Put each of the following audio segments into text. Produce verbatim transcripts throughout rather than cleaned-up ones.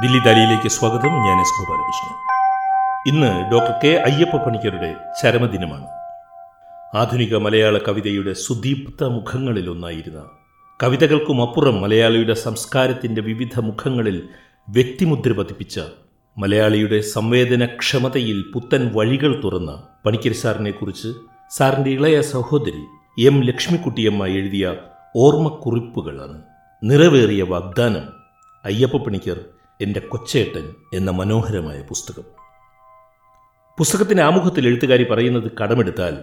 ദില്ലി ദാലിയിലേക്ക് സ്വാഗതം. ഞാൻ എസ് ഗോപാലകൃഷ്ണൻ. ഇന്ന് ഡോക്ടർ കെ അയ്യപ്പ പണിക്കരുടെ ചരമദിനമാണ്. ആധുനിക മലയാള കവിതയുടെ സുദീപ്ത മുഖങ്ങളിലൊന്നായിരുന്ന, കവിതകൾക്കുമപ്പുറം മലയാളിയുടെ സംസ്കാരത്തിൻ്റെ വിവിധ മുഖങ്ങളിൽ വ്യക്തിമുദ്ര പതിപ്പിച്ച, മലയാളിയുടെ സംവേദനക്ഷമതയിൽ പുത്തൻ വഴികൾ തുറന്ന പണിക്കർ സാറിനെക്കുറിച്ച് സാറിൻ്റെ ഇളയ സഹോദരി എം ലക്ഷ്മി കുട്ടിയമ്മ എഴുതിയ ഓർമ്മക്കുറിപ്പുകളാണ്. നിറവേറിയ വാഗ്ദാനം, അയ്യപ്പ പണിക്കർ എൻ്റെ കൊച്ചേട്ടൻ എന്ന മനോഹരമായ പുസ്തകം. പുസ്തകത്തിൻ്റെ ആമുഖത്തിൽ എഴുത്തുകാരി പറയുന്നത് കടമെടുത്താൽ,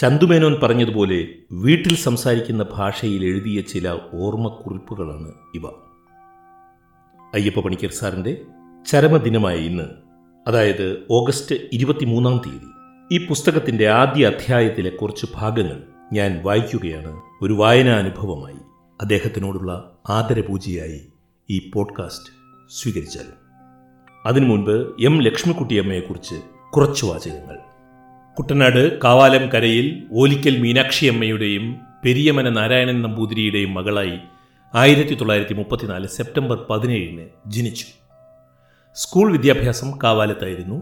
ചന്തുമേനോൻ പറഞ്ഞതുപോലെ വീട്ടിൽ സംസാരിക്കുന്ന ഭാഷയിൽ എഴുതിയ ചില ഓർമ്മക്കുറിപ്പുകളാണ് ഇവ. അയ്യപ്പ പണിക്കർ സാറിൻ്റെ ചരമദിനമായ ഇന്ന്, അതായത് ഓഗസ്റ്റ് ഇരുപത്തിമൂന്നാം തീയതി, ഈ പുസ്തകത്തിൻ്റെ ആദ്യ അധ്യായത്തിലെ കുറച്ച് ഭാഗങ്ങൾ ഞാൻ വായിക്കുകയാണ്, ഒരു വായനാനുഭവമായി. അദ്ദേഹത്തിനോടുള്ള ആദരപൂജയായി ഈ പോഡ്കാസ്റ്റ് സ്വീകരിച്ചാലും. അതിനു മുൻപ് എം ലക്ഷ്മിക്കുട്ടിയമ്മയെക്കുറിച്ച് കുറച്ച് വാചകങ്ങൾ. കുട്ടനാട് കാവാലം കരയിൽ ഓലിക്കൽ മീനാക്ഷിയമ്മയുടെയും പെരിയമന നാരായണൻ നമ്പൂതിരിയുടെയും മകളായി ആയിരത്തി തൊള്ളായിരത്തി മുപ്പത്തിനാല് സെപ്റ്റംബർ പതിനേഴിന് ജനിച്ചു. സ്കൂൾ വിദ്യാഭ്യാസം കാവാലത്തായിരുന്നു.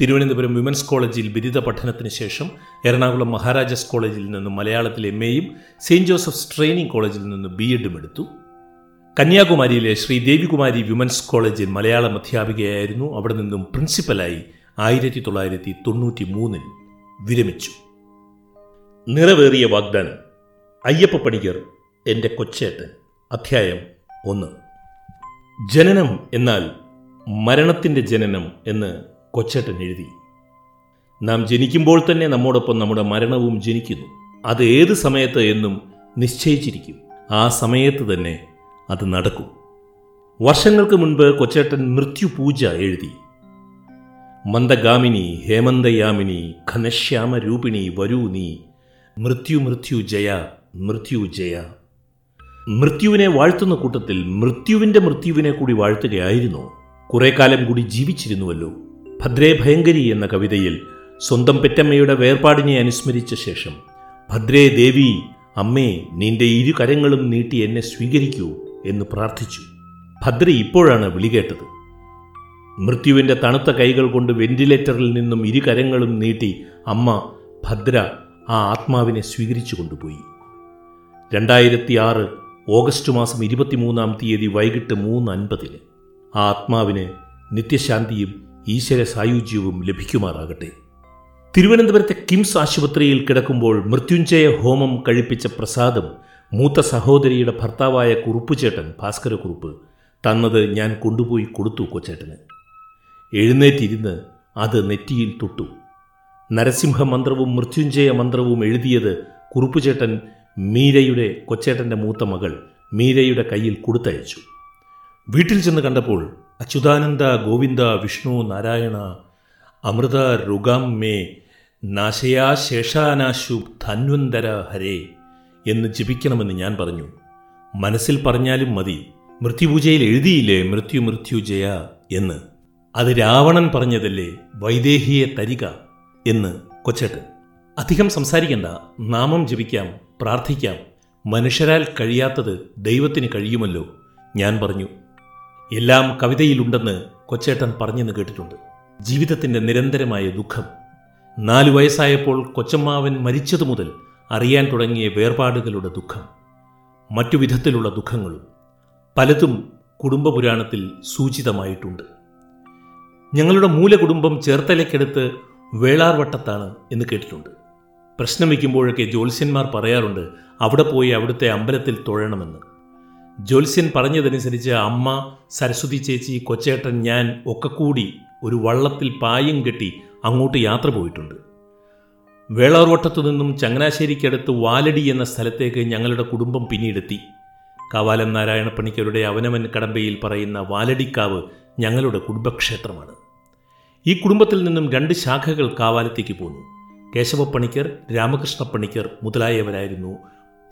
തിരുവനന്തപുരം വിമൻസ് കോളേജിൽ ബിരുദ പഠനത്തിന് ശേഷം എറണാകുളം മഹാരാജാസ് കോളേജിൽ നിന്നും മലയാളത്തിൽ എം എയും സെയിൻറ്റ് ജോസഫ്സ് ട്രെയിനിങ് കോളേജിൽ നിന്ന് ബി എഡും എടുത്തു. കന്യാകുമാരിയിലെ ശ്രീ ദേവികുമാരി വിമൻസ് കോളേജിൽ മലയാളം അധ്യാപികയായിരുന്നു. അവിടെ നിന്നും പ്രിൻസിപ്പലായി ആയിരത്തി തൊള്ളായിരത്തി തൊണ്ണൂറ്റി മൂന്നിൽ വിരമിച്ചു. നിറവേറിയ വാഗ്ദാനം, അയ്യപ്പ പണിക്കർ എൻ്റെ കൊച്ചേട്ടൻ, അധ്യായം ഒന്ന്. ജനനം എന്നാൽ മരണത്തിൻ്റെ ജനനം എന്ന് കൊച്ചേട്ടൻ എഴുതി. നാം ജനിക്കുമ്പോൾ തന്നെ നമ്മോടൊപ്പം നമ്മുടെ മരണവും ജനിക്കുന്നു. അത് ഏത് സമയത്ത് എന്നും നിശ്ചയിച്ചിരിക്കും. ആ സമയത്ത് തന്നെ അത് നടക്കും. വർഷങ്ങൾക്ക് മുൻപ് കൊച്ചേട്ടൻ മൃത്യുപൂജ എഴുതി. മന്ദഗാമിനി ഹേമന്തയാമിനി ഘനശ്യാമരൂപിണി വരൂ നീ, മൃത്യു മൃത്യു ജയ മൃത്യു ജയ. മൃത്യുവിനെ വാഴ്ത്തുന്ന കൂട്ടത്തിൽ മൃത്യുവിൻ്റെ മൃത്യുവിനെ കൂടി വാഴ്ത്തുകയായിരുന്നു. കുറേ കാലം കൂടി ജീവിച്ചിരുന്നുവല്ലോ. ഭദ്രേ ഭയങ്കരി എന്ന കവിതയിൽ സ്വന്തം പെറ്റമ്മയുടെ വേർപാടിനെ അനുസ്മരിച്ച ശേഷം, ഭദ്രേ ദേവി അമ്മേ, നിന്റെ ഇരു കരങ്ങളും നീട്ടി എന്നെ സ്വീകരിക്കൂ എന്ന് പ്രാർത്ഥിച്ചു. ഭദ്ര ഇപ്പോഴാണ് വിളികേട്ടത്. മൃത്യുവിൻ്റെ തണുത്ത കൈകൾ കൊണ്ട് വെന്റിലേറ്ററിൽ നിന്നും ഇരു കരങ്ങളും നീട്ടി അമ്മ ഭദ്ര ആ ആത്മാവിനെ സ്വീകരിച്ചു കൊണ്ടുപോയി. രണ്ടായിരത്തി ആറ് ഓഗസ്റ്റ് മാസം ഇരുപത്തിമൂന്നാം തീയതി വൈകിട്ട് മൂന്ന് അൻപതിന് ആ ആത്മാവിന് നിത്യശാന്തിയും ഈശ്വര സായുജ്യവും ലഭിക്കുമാറാകട്ടെ. തിരുവനന്തപുരത്തെ കിംസ് ആശുപത്രിയിൽ കിടക്കുമ്പോൾ മൃത്യുഞ്ജയ ഹോമം കഴിപ്പിച്ച പ്രസാദം മൂത്ത സഹോദരിയുടെ ഭർത്താവായ കുറുപ്പുചേട്ടൻ ഭാസ്കര കുറുപ്പ് തന്നത് ഞാൻ കൊണ്ടുപോയി കൊടുത്തു കൊച്ചേട്ടന്. എഴുന്നേറ്റിരുന്ന് അത് നെറ്റിയിൽ തൊട്ടു. നരസിംഹ മന്ത്രവും മൃത്യുഞ്ജയ മന്ത്രവും എഴുതിയത് കുറുപ്പുചേട്ടൻ മീരയുടെ, കൊച്ചേട്ടൻ്റെ മൂത്ത മകൾ മീരയുടെ കയ്യിൽ കൊടുത്തയച്ചു. വീട്ടിൽ ചെന്ന് കണ്ടപ്പോൾ അച്യുതാനന്ദ ഗോവിന്ദ വിഷ്ണു നാരായണ അമൃത രുഗാം മേ നാശയാ ശേഷാനാശു ധന്വന്തര ഹരേ എന്ന് ജപിക്കണമെന്ന് ഞാൻ പറഞ്ഞു. മനസ്സിൽ പറഞ്ഞാലും മതി, മൃത്യുപൂജയിൽ എഴുതിയില്ലേ മൃത്യു മൃത്യു ജയ എന്ന്, അത് രാവണൻ പറഞ്ഞതല്ലേ വൈദേഹിയെ തരിക എന്ന് കൊച്ചേട്ടൻ. അധികം സംസാരിക്കണ്ട, നാമം ജപിക്കാം, പ്രാർത്ഥിക്കാം, മനുഷ്യരാൽ കഴിയാത്തത് ദൈവത്തിന് കഴിയുമല്ലോ ഞാൻ പറഞ്ഞു. എല്ലാം കവിതയിലുണ്ടെന്ന് കൊച്ചേട്ടൻ പറഞ്ഞെന്ന് കേട്ടിട്ടുണ്ട്. ജീവിതത്തിൻ്റെ നിരന്തരമായ ദുഃഖം. നാലു വയസ്സായപ്പോൾ കൊച്ചമ്മാവൻ മരിച്ചതു മുതൽ അറിയാൻ തുടങ്ങിയ വേർപാടുകളുടെ ദുഃഖം, മറ്റു വിധത്തിലുള്ള ദുഃഖങ്ങളും പലതും കുടുംബപുരാണത്തിൽ സൂചിതമായിട്ടുണ്ട്. ഞങ്ങളുടെ മൂലകുടുംബം ചേർത്തലയ്ക്കടുത്ത് വേളാർ വട്ടത്താണ് എന്ന് കേട്ടിട്ടുണ്ട്. പ്രശ്നം വയ്ക്കുമ്പോഴൊക്കെ ജ്യോത്സ്യന്മാർ പറയാറുണ്ട് അവിടെ പോയി അവിടുത്തെ അമ്പലത്തിൽ തൊഴണമെന്ന്. ജ്യോത്സ്യൻ പറഞ്ഞതനുസരിച്ച് അമ്മ, സരസ്വതി ചേച്ചി, കൊച്ചേട്ടൻ, ഞാൻ ഒക്കെ കൂടി ഒരു വള്ളത്തിൽ പായം കെട്ടി അങ്ങോട്ട് യാത്ര പോയിട്ടുണ്ട്. വേളാർവട്ടത്തു നിന്നും ചങ്ങനാശ്ശേരിക്കടുത്ത് വാലടി എന്ന സ്ഥലത്തേക്ക് ഞങ്ങളുടെ കുടുംബം പിന്നീടെത്തി. കവാലം നാരായണ പണിക്കരുടെ അവനവൻ കടമ്പയിൽ പറയുന്ന വാലടിക്കാവ് ഞങ്ങളുടെ കുടുംബക്ഷേത്രമാണ്. ഈ കുടുംബത്തിൽ നിന്നും രണ്ട് ശാഖകൾ കാവാലത്തേക്ക് പോന്നു. കേശവ പണിക്കർ, രാമകൃഷ്ണ പണിക്കർ മുതലായവരായിരുന്നു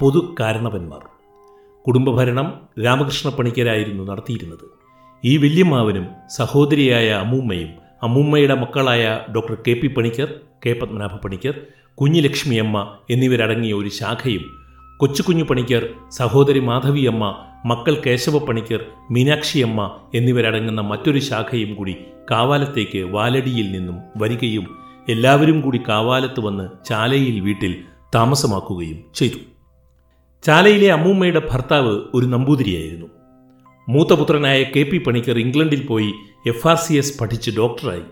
പൊതു കാരണവന്മാർ. കുടുംബഭരണം രാമകൃഷ്ണ പണിക്കരായിരുന്നു നടത്തിയിരുന്നത്. ഈ വല്യമ്മാവനും സഹോദരിയായ അമ്മൂമ്മയും അമ്മൂമ്മയുടെ മക്കളായ doctor K P Panicker, K Padmanabha Panicker, Kunjulakshmi Amma എന്നിവരടങ്ങിയ ഒരു ശാഖയും, കൊച്ചുകുഞ്ഞു പണിക്കർ, സഹോദരി മാധവിയമ്മ, മക്കൾ കേശവ പണിക്കർ, മീനാക്ഷിയമ്മ എന്നിവരടങ്ങുന്ന മറ്റൊരു ശാഖയും കൂടി കാവാലത്തേക്ക് വാലടിയിൽ നിന്നും വരികയും എല്ലാവരും കൂടി കാവാലത്ത് വന്ന് ചാലയിൽ വീട്ടിൽ താമസമാക്കുകയും ചെയ്തു. ചാലയിലെ അമ്മൂമ്മയുടെ ഭർത്താവ് ഒരു നമ്പൂതിരിയായിരുന്നു. മൂത്തപുത്രനായ കെ പി പണിക്കർ ഇംഗ്ലണ്ടിൽ പോയി എഫ് ആർ സി എസ് പഠിച്ച് ഡോക്ടറായി.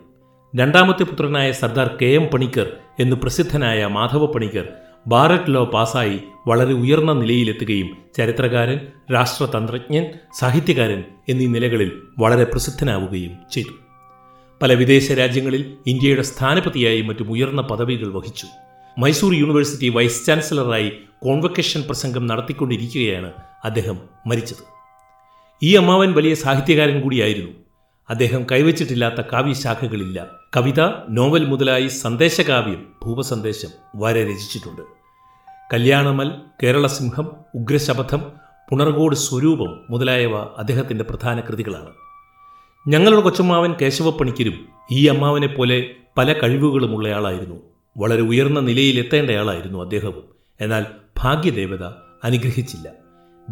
രണ്ടാമത്തെ പുത്രനായ സർദാർ കെ എം പണിക്കർ എന്ന് പ്രസിദ്ധനായ മാധവ പണിക്കർ ബാരറ്റ് ലോ പാസ്സായി വളരെ ഉയർന്ന നിലയിലെത്തുകയും ചരിത്രകാരൻ, രാഷ്ട്രതന്ത്രജ്ഞൻ, സാഹിത്യകാരൻ എന്നീ നിലകളിൽ വളരെ പ്രസിദ്ധനാവുകയും ചെയ്തു. പല വിദേശ രാജ്യങ്ങളിൽ ഇന്ത്യയുടെ സ്ഥാനപതിയായി മറ്റും ഉയർന്ന പദവികൾ വഹിച്ചു. മൈസൂർ യൂണിവേഴ്സിറ്റി വൈസ് ചാൻസലറായി കോൺവക്കേഷൻ പ്രസംഗം നടത്തിക്കൊണ്ടിരിക്കുകയാണ് അദ്ദേഹം മരിച്ചത്. ഈ അമ്മാവൻ വലിയ സാഹിത്യകാരൻ കൂടിയായിരുന്നു. അദ്ദേഹം കൈവച്ചിട്ടില്ലാത്ത കാവ്യശാഖകളില്ല. കവിത, നോവൽ മുതലായി സന്ദേശകാവ്യം, ഭൂപസന്ദേശം വരെ രചിച്ചിട്ടുണ്ട്. കല്യാണമൽ, കേരള സിംഹം, ഉഗ്രശപഥം, പുണർഗോട് സ്വരൂപം മുതലായവ അദ്ദേഹത്തിൻ്റെ പ്രധാന കൃതികളാണ്. ഞങ്ങളുടെ കൊച്ചമ്മാവൻ കേശവ പണിക്കരും ഈ അമ്മാവനെ പോലെ പല കഴിവുകളുമുള്ളയാളായിരുന്നു. വളരെ ഉയർന്ന നിലയിലെത്തേണ്ടയാളായിരുന്നു അദ്ദേഹവും. എന്നാൽ ഭാഗ്യദേവത അനുഗ്രഹിച്ചില്ല.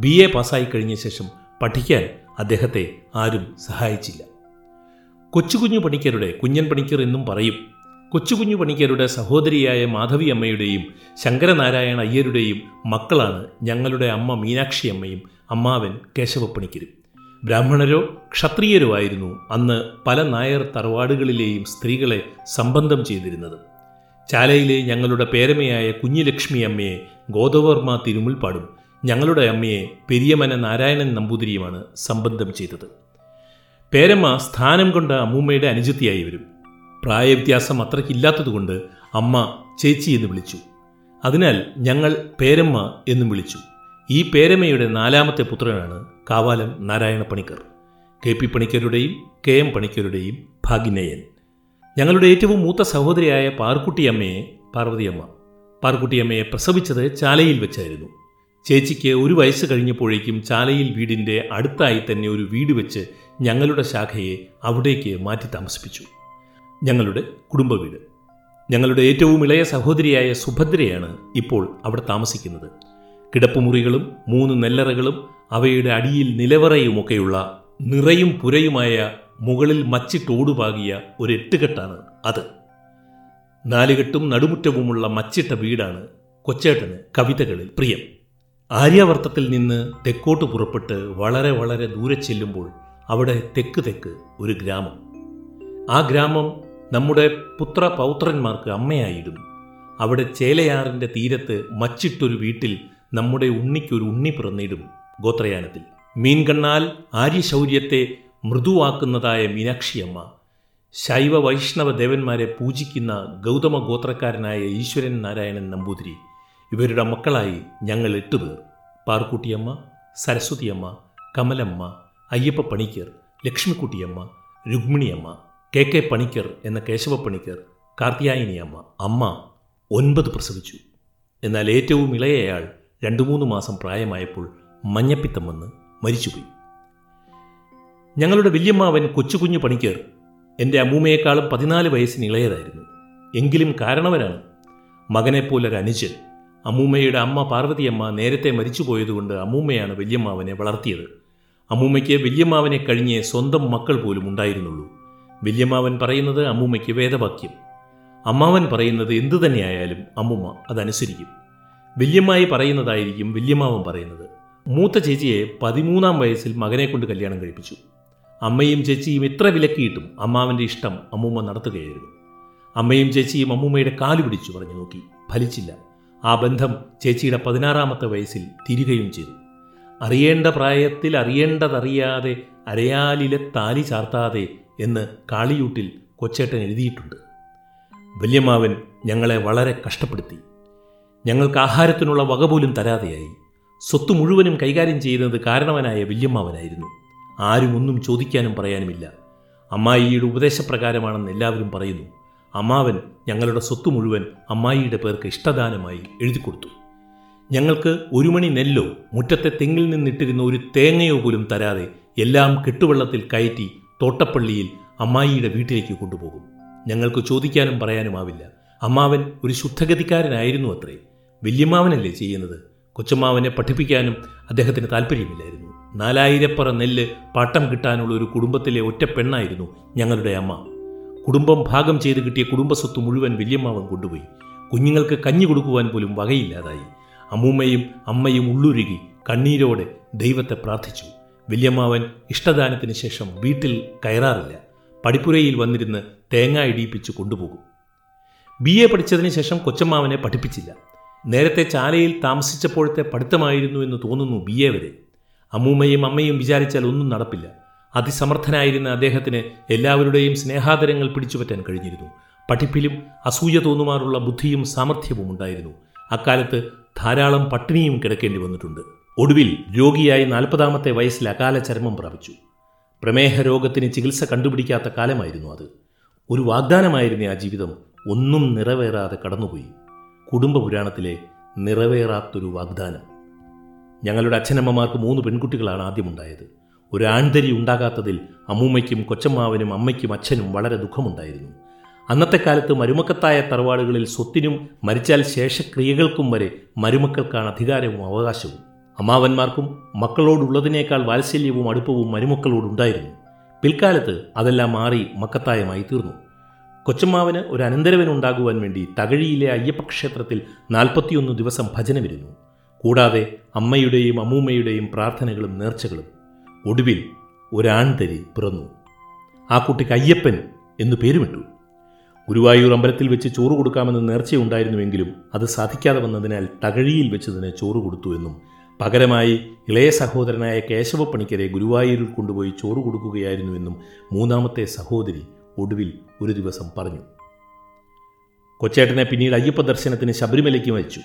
ബി എ പാസ്സായി കഴിഞ്ഞ ശേഷം പഠിക്കാൻ അദ്ദേഹത്തെ ആരും സഹായിച്ചില്ല. കൊച്ചുകുഞ്ഞു പണിക്കരുടെ, കുഞ്ഞൻ പണിക്കർ എന്നും പറയും, കൊച്ചുകുഞ്ഞു പണിക്കരുടെ സഹോദരിയായ മാധവി അമ്മയുടെയും ശങ്കരനാരായണ അയ്യരുടെയും മക്കളാണ് ഞങ്ങളുടെ അമ്മ മീനാക്ഷി അമ്മയും അമ്മാവൻ കേശവ പണിക്കരും. ബ്രാഹ്മണരോ ക്ഷത്രിയരോ ആയിരുന്നു അന്ന് പല നായർ തറവാടുകളിലെയും സ്ത്രീകളെ സംബന്ധം ചെയ്തിരുന്നത്. ചാലയിലെ ഞങ്ങളുടെ പേരമ്മയായ കുഞ്ഞുലക്ഷ്മി അമ്മയെ ഗോദവർമ തിരുമുൽപ്പാടും ഞങ്ങളുടെ അമ്മയെ പെരിയമന നാരായണൻ നമ്പൂതിരിയുമാണ് സംബന്ധം ചെയ്തത്. പേരമ്മ സ്ഥാനം കൊണ്ട അമ്മൂമ്മയുടെ അനുജത്തിയായി വരും. പ്രായവ്യത്യാസം അത്രയ്ക്കില്ലാത്തതുകൊണ്ട് അമ്മ ചേച്ചി എന്ന് വിളിച്ചു. അതിനാൽ ഞങ്ങൾ പേരമ്മ എന്നും വിളിച്ചു. ഈ പേരമ്മയുടെ നാലാമത്തെ പുത്രനാണ് കാവാലം നാരായണ പണിക്കർ, കെ പി പണിക്കരുടെയും കെ എം പണിക്കരുടെയും ഭാഗ്യനയൻ. ഞങ്ങളുടെ ഏറ്റവും മൂത്ത സഹോദരിയായ പാർക്കുട്ടിയമ്മയെ, പാർവതിയമ്മ, പാർക്കുട്ടിയമ്മയെ പ്രസവിച്ചത് ചാലയിൽ വെച്ചായിരുന്നു. ചേച്ചിക്ക് ഒരു വയസ്സ് കഴിഞ്ഞപ്പോഴേക്കും ചാലയിൽ വീടിൻ്റെ അടുത്തായി തന്നെ ഒരു വീട് വെച്ച് ഞങ്ങളുടെ ശാഖയെ അവിടേക്ക് മാറ്റി താമസിപ്പിച്ചു. ഞങ്ങളുടെ കുടുംബ വീട്. ഞങ്ങളുടെ ഏറ്റവും ഇളയ സഹോദരിയായ സുഭദ്രയാണ് ഇപ്പോൾ അവിടെ താമസിക്കുന്നത്. കിടപ്പുമുറികളും മൂന്ന് നെല്ലറകളും അവയുടെ അടിയിൽ നിലവറയുമൊക്കെയുള്ള നിറയും പുരയുമായ മുകളിൽ മച്ചിട്ടോടുപാകിയ ഒരു എട്ടുകെട്ടാണ് അത്. നാലുകെട്ടും നടുമുറ്റവുമുള്ള മച്ചിട്ട വീടാണ് കൊച്ചേട്ടന് കവിതകളിൽ പ്രിയം. ആര്യവർത്തത്തിൽ നിന്ന് തെക്കോട്ട് പുറപ്പെട്ട് വളരെ വളരെ ദൂരെ ചെല്ലുമ്പോൾ അവിടെ തെക്ക് തെക്ക് ഒരു ഗ്രാമം. ആ ഗ്രാമം നമ്മുടെ പുത്ര പൗത്രന്മാർക്ക് അമ്മയായിടും. അവിടെ ചേലയാറിൻ്റെ തീരത്ത് മച്ചിട്ടൊരു വീട്ടിൽ നമ്മുടെ ഉണ്ണിക്കൊരു ഉണ്ണി പിറന്നിടും. ഗോത്രയാനത്തിൽ മീൻകണ്ണാൽ ആര്യശൗര്യത്തെ മൃദുവാക്കുന്നതായ മീനാക്ഷിയമ്മ, ശൈവ വൈഷ്ണവ ദേവന്മാരെ പൂജിക്കുന്ന ഗൗതമ ഗോത്രക്കാരനായ ഈശ്വരൻ നാരായണൻ നമ്പൂതിരി, ഇവരുടെ മക്കളായി ഞങ്ങൾ എട്ടുപേർ. പാർക്കുട്ടിയമ്മ, സരസ്വതിയമ്മ, കമലമ്മ, അയ്യപ്പ പണിക്കർ, ലക്ഷ്മിക്കുട്ടിയമ്മ, രുക്മിണിയമ്മ, കെ കെ പണിക്കർ എന്ന കേശവ പണിക്കർ, കാർത്യായനിയമ്മ. അമ്മ ഒൻപത് പ്രസവിച്ചു. എന്നാൽ ഏറ്റവും ഇളയയാൾ രണ്ടു മൂന്ന് മാസം പ്രായമായപ്പോൾ മഞ്ഞപ്പിത്തം വന്ന് മരിച്ചുപോയി. ഞങ്ങളുടെ വല്യമ്മാവൻ കൊച്ചുകുഞ്ഞു പണിക്കർ എൻ്റെ അമ്മൂമ്മയെക്കാളും പതിനാല് വയസ്സിന് ഇളയതായിരുന്നു. എങ്കിലും കാരണവരാണ്, മകനെപ്പോലൊരനുജൻ. അമ്മൂമ്മയുടെ അമ്മ പാർവതിയമ്മ നേരത്തെ മരിച്ചുപോയതുകൊണ്ട് അമ്മൂമ്മയാണ് വല്യമ്മാവനെ വളർത്തിയത്. അമ്മൂമ്മയ്ക്ക് വല്യമ്മാവനെ കഴിഞ്ഞ് സ്വന്തം മക്കൾ പോലും ഉണ്ടായിരുന്നുള്ളൂ. വല്യമ്മാവൻ പറയുന്നത് അമ്മൂമ്മയ്ക്ക് വേദവാക്യം, അമ്മാവൻ പറയുന്നത് എന്തു തന്നെയായാലും അമ്മൂമ്മ അതനുസരിക്കും. വല്യമ്മായി പറയുന്നതായിരിക്കും വല്യമ്മാവൻ പറയുന്നത്. മൂത്ത ചേച്ചിയെ പതിമൂന്നാം വയസ്സിൽ മകനെ കൊണ്ട് കല്യാണം കഴിപ്പിച്ചു. അമ്മയും ചേച്ചിയും എത്ര വിലക്കിയിട്ടും അമ്മാവൻ്റെ ഇഷ്ടം അമ്മൂമ്മ നടത്തുകയായിരുന്നു. അമ്മയും ചേച്ചിയും അമ്മൂമ്മയുടെ കാലു പിടിച്ചു പറഞ്ഞു നോക്കി, ഫലിച്ചില്ല. ആ ബന്ധം ചേച്ചിയുടെ പതിനാറാമത്തെ വയസ്സിൽ തിരികയും ചെയ്തു. അറിയേണ്ട പ്രായത്തിൽ അറിയേണ്ടതറിയാതെ അരയാലിലെ താലി ചാർത്താതെ എന്ന് കാളിയൂട്ടിൽ കൊച്ചേട്ടൻ എഴുതിയിട്ടുണ്ട്. വല്യമ്മാവൻ ഞങ്ങളെ വളരെ കഷ്ടപ്പെടുത്തി. ഞങ്ങൾക്ക് ആഹാരത്തിനുള്ള വക പോലും തരാതെയായി. സ്വത്ത് മുഴുവനും കൈകാര്യം ചെയ്യുന്നത് കാരണവനായ വല്യമ്മാവനായിരുന്നു. ആരും ഒന്നും ചോദിക്കാനും പറയാനുമില്ല. അമ്മായിയുടെ ഉപദേശപ്രകാരമാണെന്ന് എല്ലാവരും പറയുന്നു. അമ്മാവൻ ഞങ്ങളുടെ സ്വത്ത് മുഴുവൻ അമ്മായിയുടെ പേർക്ക് ഇഷ്ടദാനമായി എഴുതിക്കൊടുത്തു. ഞങ്ങൾക്ക് ഒരു മണി നെല്ലോ മുറ്റത്തെ തെങ്ങിൽ നിന്നിട്ടിരുന്ന ഒരു തേങ്ങയോ പോലും തരാതെ എല്ലാം കെട്ടുവെള്ളത്തിൽ കയറ്റി തോട്ടപ്പള്ളിയിൽ അമ്മായിയുടെ വീട്ടിലേക്ക് കൊണ്ടുപോകും. ഞങ്ങൾക്ക് ചോദിക്കാനും പറയാനുമാവില്ല. അമ്മാവൻ ഒരു ശുദ്ധഗതിക്കാരനായിരുന്നു അത്രേ. വല്യമ്മാവനല്ലേ ചെയ്യുന്നത്, കൊച്ചമ്മാവനെ പഠിപ്പിക്കാനും അദ്ദേഹത്തിന് താല്പര്യമില്ലായിരുന്നു. നാലായിരപ്പറ നെല്ല് പാട്ടം കിട്ടാനുള്ള ഒരു കുടുംബത്തിലെ ഒറ്റ പെണ്ണായിരുന്നു ഞങ്ങളുടെ അമ്മ. കുടുംബം ഭാഗം ചെയ്ത് കിട്ടിയ കുടുംബസ്വത്ത് മുഴുവൻ വല്യമ്മാവൻ കൊണ്ടുപോയി. കുഞ്ഞുങ്ങൾക്ക് കഞ്ഞി കൊടുക്കുവാൻ പോലും വകയില്ലാതായി. അമ്മൂമ്മയും അമ്മയും ഉള്ളുരുകി കണ്ണീരോടെ ദൈവത്തെ പ്രാർത്ഥിച്ചു. വല്യമ്മാവൻ ഇഷ്ടദാനത്തിന് ശേഷം വീട്ടിൽ കയറാറില്ല. പഠിപ്പുരയിൽ വന്നിരുന്ന് തേങ്ങ ഇടിയിപ്പിച്ച് കൊണ്ടുപോകും. ബി എ പഠിച്ചതിന് ശേഷം കൊച്ചമ്മാവനെ പഠിപ്പിച്ചില്ല. നേരത്തെ ചാലയിൽ താമസിച്ചപ്പോഴത്തെ പഠിത്തമായിരുന്നു എന്ന് തോന്നുന്നു ബി എ വരെ. അമ്മൂമ്മയും അമ്മയും വിചാരിച്ചാൽ ഒന്നും നടപ്പില്ല. അതിസമർത്ഥനായിരുന്ന അദ്ദേഹത്തിന് എല്ലാവരുടെയും സ്നേഹാദരങ്ങൾ പിടിച്ചുപറ്റാൻ കഴിഞ്ഞിരുന്നു. പഠിപ്പിലും അസൂയ തോന്നുമാറുള്ള ബുദ്ധിയും സാമർഥ്യവും ഉണ്ടായിരുന്നു. അക്കാലത്ത് ധാരാളം പട്ടിണിയും കിടക്കേണ്ടി വന്നിട്ടുണ്ട്. ഒടുവിൽ രോഗിയായി നാൽപ്പതാമത്തെ വയസ്സിൽ അകാല ചരമം പ്രാപിച്ചു. പ്രമേഹ രോഗത്തിന് ചികിത്സ കണ്ടുപിടിക്കാത്ത കാലമായിരുന്നു അത്. ഒരു വാഗ്ദാനമായിരുന്ന ആ ജീവിതം ഒന്നും നിറവേറാതെ കടന്നുപോയി. കുടുംബ പുരാണത്തിലെ നിറവേറാത്തൊരു വാഗ്ദാനം. ഞങ്ങളുടെ അച്ഛനമ്മമാർക്ക് മൂന്ന് പെൺകുട്ടികളാണ് ആദ്യമുണ്ടായത്. ഒരാൺതരി ഉണ്ടാകാത്തതിൽ അമ്മൂമ്മയ്ക്കും കൊച്ചമ്മാവനും അമ്മയ്ക്കും അച്ഛനും വളരെ ദുഃഖമുണ്ടായിരുന്നു. അന്നത്തെ കാലത്ത് മരുമക്കത്തായ തറവാടുകളിൽ സ്വത്തിനും മരിച്ചാൽ ശേഷക്രിയകൾക്കും വരെ മരുമക്കൾക്കാണ് അധികാരവും അവകാശവും. അമ്മാവന്മാർക്കും മക്കളോടുള്ളതിനേക്കാൾ വാത്സല്യവും അടുപ്പവും മരുമക്കളോടുണ്ടായിരുന്നു. പിൽക്കാലത്ത് അതെല്ലാം മാറി മക്കത്തായമായി തീർന്നു. കൊച്ചമ്മാവന് ഒരു അനന്തരവനുണ്ടാകുവാൻ വേണ്ടി തകഴിയിലെ അയ്യപ്പ ക്ഷേത്രത്തിൽ നാൽപ്പത്തിയൊന്ന് ദിവസം ഭജനമിരുന്നു. കൂടാതെ അമ്മയുടെയും അമ്മൂമ്മയുടെയും പ്രാർത്ഥനകളും നേർച്ചകളും. ഒടുവിൽ ഒരാൺതരി പിറന്നു. ആ കുട്ടിക്ക് അയ്യപ്പൻ എന്നു പേരുമിട്ടു. ഗുരുവായൂർ അമ്പലത്തിൽ വെച്ച് ചോറ് കൊടുക്കാമെന്ന് നേർച്ചയുണ്ടായിരുന്നുവെങ്കിലും അത് സാധിക്കാതെ വന്നതിനാൽ തകഴിയിൽ വെച്ച് തന്നെ ചോറ് കൊടുത്തു എന്നും പകരമായി ഇളയ സഹോദരനായ കേശവ പണിക്കരെ ഗുരുവായൂരിൽ കൊണ്ടുപോയി ചോറ് കൊടുക്കുകയായിരുന്നുവെന്നും മൂന്നാമത്തെ സഹോദരി ഒടുവിൽ ഒരു ദിവസം പറഞ്ഞു. കൊച്ചേട്ടനെ പിന്നീട് അയ്യപ്പ ദർശനത്തിന് ശബരിമലയ്ക്ക് അയച്ചു.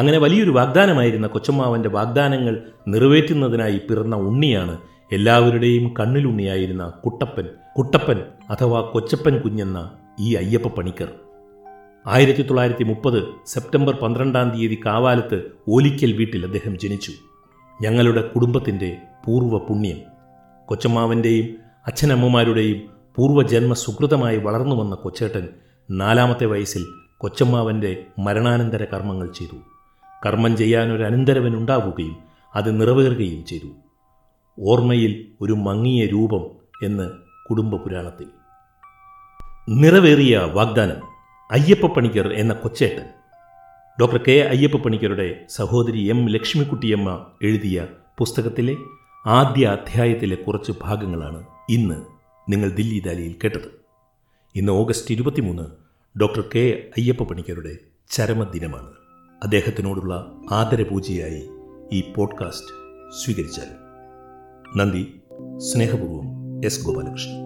അങ്ങനെ വലിയൊരു വാഗ്ദാനമായിരുന്ന കൊച്ചമ്മാവൻ്റെ വാഗ്ദാനങ്ങൾ നിറവേറ്റുന്നതിനായി പിറന്ന ഉണ്ണിയാണ് എല്ലാവരുടെയും കണ്ണിലുണ്ണിയായിരുന്ന കുട്ടപ്പൻ കുട്ടപ്പൻ അഥവാ കൊച്ചപ്പൻ കുഞ്ഞെന്ന ഈ അയ്യപ്പ പണിക്കർ. ആയിരത്തി തൊള്ളായിരത്തി മുപ്പത് സെപ്റ്റംബർ പന്ത്രണ്ടാം തീയതി കാവാലത്ത് ഓലിക്കൽ വീട്ടിൽ അദ്ദേഹം ജനിച്ചു. ഞങ്ങളുടെ കുടുംബത്തിൻ്റെ പൂർവ്വ പുണ്യം. കൊച്ചമ്മാവൻ്റെയും അച്ഛനമ്മമാരുടെയും പൂർവ്വജന്മ സുകൃതമായി വളർന്നു വന്ന കൊച്ചേട്ടൻ നാലാമത്തെ വയസ്സിൽ കൊച്ചമ്മാവൻ്റെ മരണാനന്തര കർമ്മങ്ങൾ ചെയ്തു. കർമ്മം ചെയ്യാനൊരു അനന്തരവനുണ്ടാവുകയും അത് നിറവേറുകയും ചെയ്തു. ഓർമ്മയിൽ ഒരു മങ്ങിയ രൂപം എന്ന് കുടുംബ പുരാണത്തിൽ. നിറവേറിയ വാഗ്ദാനം. അയ്യപ്പ പണിക്കർ എന്ന കൊച്ചേട്ടൻ. ഡോക്ടർ കെ അയ്യപ്പ പണിക്കരുടെ സഹോദരി എം ലക്ഷ്മി കുട്ടിയമ്മ എഴുതിയ പുസ്തകത്തിലെ ആദ്യ അധ്യായത്തിലെ കുറച്ച് ഭാഗങ്ങളാണ് ഇന്ന് നിങ്ങൾ ദില്ലി ദാലിയിൽ കേട്ടത്. ഇന്ന് ഓഗസ്റ്റ് ഇരുപത്തിമൂന്ന് ഡോക്ടർ കെ അയ്യപ്പ പണിക്കരുടെ ചരമദിനമാണ്. അദ്ദേഹത്തിനോടുള്ള ആദരപൂജയായി ഈ പോഡ്കാസ്റ്റ് സ്വീകരിച്ചാലും. നന്ദി. സ്നേഹപൂർവ്വം എസ് ഗോപാലകൃഷ്ണൻ.